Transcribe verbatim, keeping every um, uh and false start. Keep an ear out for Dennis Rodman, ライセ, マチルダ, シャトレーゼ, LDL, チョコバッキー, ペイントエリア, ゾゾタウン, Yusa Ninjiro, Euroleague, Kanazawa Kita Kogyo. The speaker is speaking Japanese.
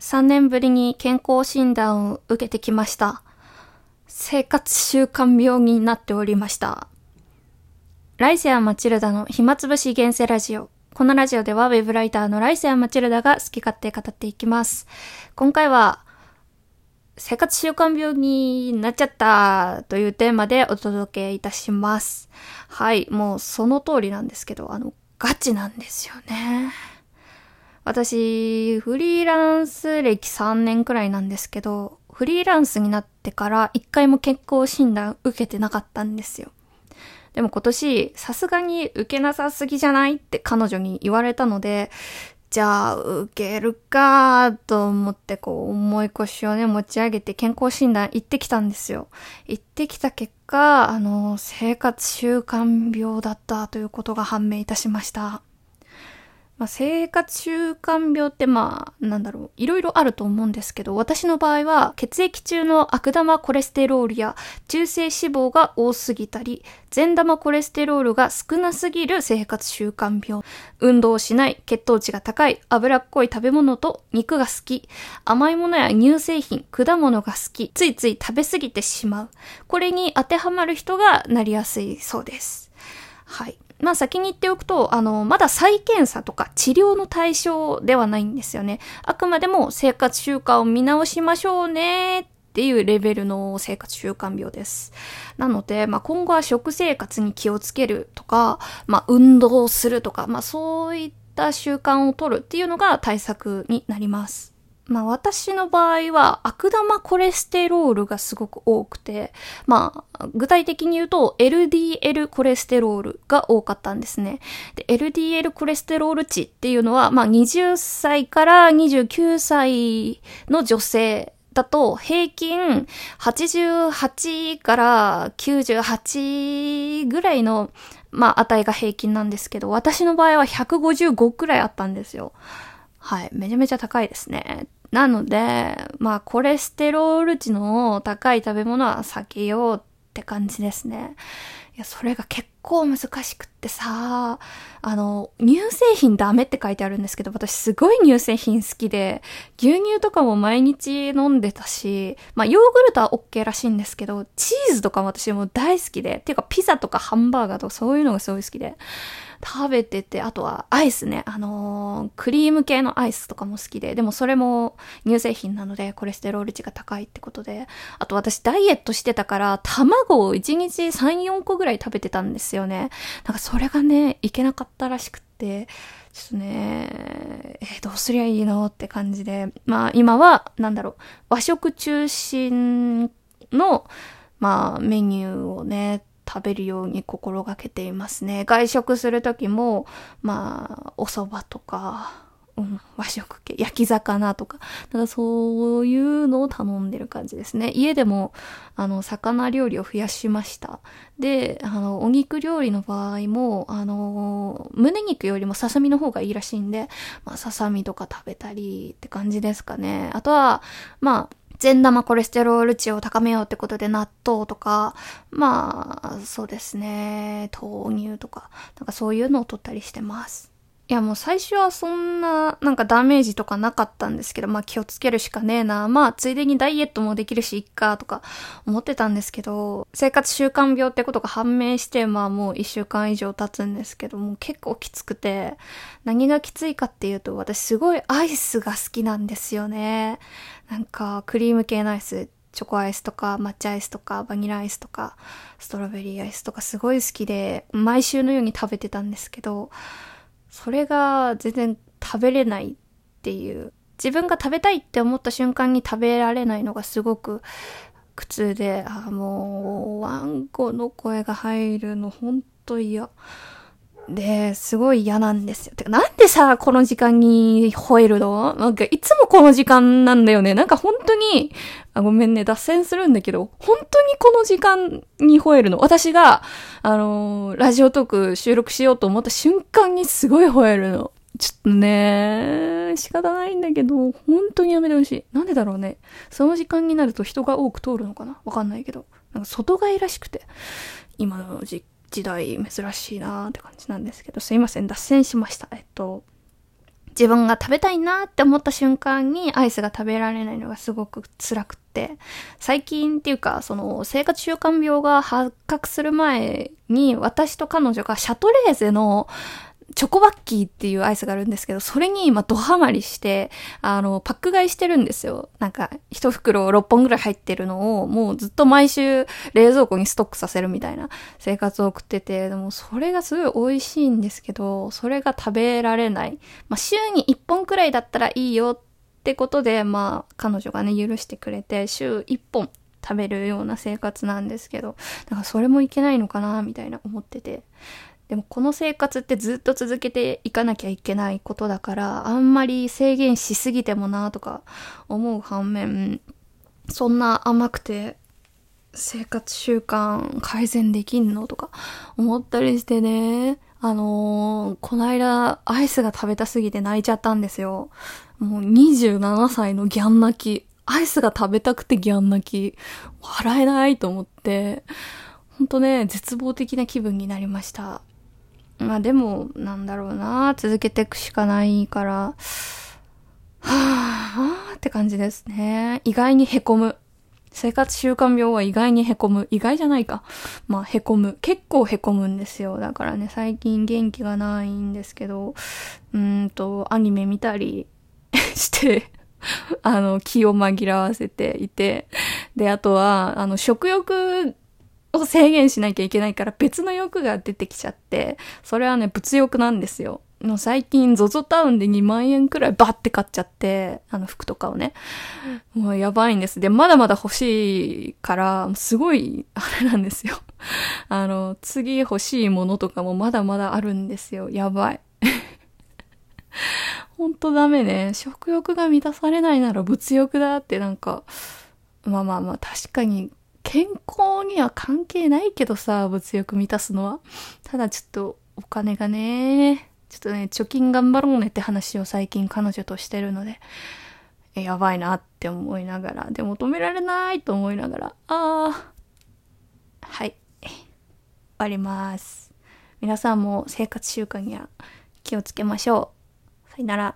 さんねんぶりに健康診断を受けてきました。生活習慣病になっておりました。ライセやマチルダの暇つぶし現世ラジオ。このラジオではウェブライターのライセやマチルダが好き勝手語っていきます。今回は生活習慣病になっちゃったというテーマでお届けいたします。はい、もうその通りなんですけど、あのガチなんですよね。私、フリーランス歴さんねんくらいなんですけど、フリーランスになってからいっかいも健康診断受けてなかったんですよ。でも今年、さすがに受けなさすぎじゃないって彼女に言われたので、じゃあ受けるかと思ってこう重い腰をね持ち上げて健康診断行ってきたんですよ。行ってきた結果、あの、生活習慣病だったということが判明いたしました。まあ、生活習慣病ってまあなんだろういろいろあると思うんですけど、私の場合は血液中の悪玉コレステロールや中性脂肪が多すぎたり善玉コレステロールが少なすぎる生活習慣病、運動をしない、血糖値が高い、脂っこい食べ物と肉が好き、甘いものや乳製品、果物が好き、ついつい食べ過ぎてしまう、これに当てはまる人がなりやすいそうです。はい、まあ先に言っておくと、あの、まだ再検査とか治療の対象ではないんですよね。あくまでも生活習慣を見直しましょうねっていうレベルの生活習慣病です。なので、まあ今後は食生活に気をつけるとか、まあ運動をするとか、まあそういった習慣を取るっていうのが対策になります。まあ私の場合は悪玉コレステロールがすごく多くて、まあ具体的に言うと エルディーエル コレステロールが多かったんですね。で、エルディーエル コレステロール値っていうのは、まあはたちからにじゅうきゅうさいの女性だと平均はちじゅうはちからきゅうじゅうはちぐらいの、まあ値が平均なんですけど、私の場合はひゃくごじゅうごくらいあったんですよ。はい、めちゃめちゃ高いですね。なので、まあ、コレステロール値の高い食べ物は避けようって感じですね。いや、それが結構難しくってさ、あの、乳製品ダメって書いてあるんですけど、私すごい乳製品好きで、牛乳とかも毎日飲んでたし、まあ、ヨーグルトは OK らしいんですけど、チーズとかも私も大好きで、っていうかピザとかハンバーガーとかそういうのがすごい好きで、食べてて、あとはアイスね、あのー、クリーム系のアイスとかも好きで、でもそれも乳製品なのでコレステロール値が高いってことで、あと私ダイエットしてたから卵をいちにち さん,よん 個ぐらい食べてたんですよね。なんかそれがね、いけなかったらしくって、ちょっとね、えー、どうすりゃいいのって感じで、まあ今は、なんだろう、和食中心の、まあメニューをね、食べるように心がけていますね。外食するときも、まあ、お蕎麦とか、うん、和食系、焼き魚とか、ただそういうのを頼んでる感じですね。家でも、あの、魚料理を増やしました。で、あの、お肉料理の場合も、あの、胸肉よりもささみの方がいいらしいんで、まあ、ささみとか食べたりって感じですかね。あとは、まあ、善玉コレステロール値を高めようってことで納豆とか、まあ、そうですね、豆乳とか、なんかそういうのを取ったりしてます。いやもう最初はそんな、なんかダメージとかなかったんですけど、まあ気をつけるしかねえな、まあついでにダイエットもできるしいっかとか思ってたんですけど、生活習慣病ってことが判明して、まあもういっしゅうかん以上経つんですけども、結構きつくて、何がきついかっていうと、私すごいアイスが好きなんですよね。なんかクリーム系のアイス、チョコアイスとか抹茶アイスとかバニラアイスとかストロベリーアイスとかすごい好きで、毎週のように食べてたんですけど、それが全然食べれないっていう、自分が食べたいって思った瞬間に食べられないのがすごく苦痛で、あ、もうワンコの声が入るのほんと嫌で、すごい嫌なんですよ。てかなんでさ、この時間に吠えるの？なんかいつもこの時間なんだよね。なんか本当に、あ、ごめんね、脱線するんだけど、本当にこの時間に吠えるの。私が、あのー、ラジオトーク収録しようと思った瞬間にすごい吠えるの。ちょっとね、仕方ないんだけど、本当にやめてほしい。なんでだろうね。その時間になると人が多く通るのかな？わかんないけど。なんか外買いらしくて、今の時期。時代珍しいなーって感じなんですけど、すいません、脱線しました。えっと自分が食べたいなって思った瞬間にアイスが食べられないのがすごく辛くて、最近っていうかその生活習慣病が発覚する前に私と彼女がシャトレーゼのチョコバッキーっていうアイスがあるんですけど、それに今ドハマりして、あの、パック買いしてるんですよ。なんか、一袋ろっぽんぐらい入ってるのを、もうずっと毎週冷蔵庫にストックさせるみたいな生活を送ってて、でもそれがすごい美味しいんですけど、それが食べられない。まあ、週にいっぽんくらいだったらいいよってことで、まあ、彼女がね、許してくれて、週いっぽん食べるような生活なんですけど、だからそれもいけないのかな、みたいな思ってて。でもこの生活ってずっと続けていかなきゃいけないことだから、あんまり制限しすぎてもなとか思う反面、そんな甘くて生活習慣改善できんのとか思ったりしてね、あのー、この間アイスが食べたすぎて泣いちゃったんですよ。もうにじゅうななさいのギャン泣き、アイスが食べたくてギャン泣き、笑えないと思ってほんとね、絶望的な気分になりました。まあでも、なんだろうな、続けていくしかないから、はぁーって感じですね。意外にへこむ。生活習慣病は意外にへこむ。意外じゃないか。まあへこむ。結構へこむんですよ。だからね、最近元気がないんですけど、うーんと、アニメ見たりして、あの、気を紛らわせていて、で、あとは、あの、食欲、を制限しなきゃいけないから別の欲が出てきちゃって、それはね、物欲なんですよ。もう最近ゾゾタウンでにまんえんくらいバッて買っちゃって、あの服とかをね、もうやばいんです。で、まだまだ欲しいからすごいあれなんですよ。あの次欲しいものとかもまだまだあるんですよ。やばい。ほんとダメね。食欲が満たされないなら物欲だって、なんかまあまあまあ確かに健康には関係ないけどさ、物欲満たすのは。ただちょっとお金がね、ちょっとね、貯金頑張ろうねって話を最近彼女としてるので、えやばいなって思いながら、でも止められないと思いながら、あー、はい、終わります。皆さんも生活習慣には気をつけましょう。さよなら。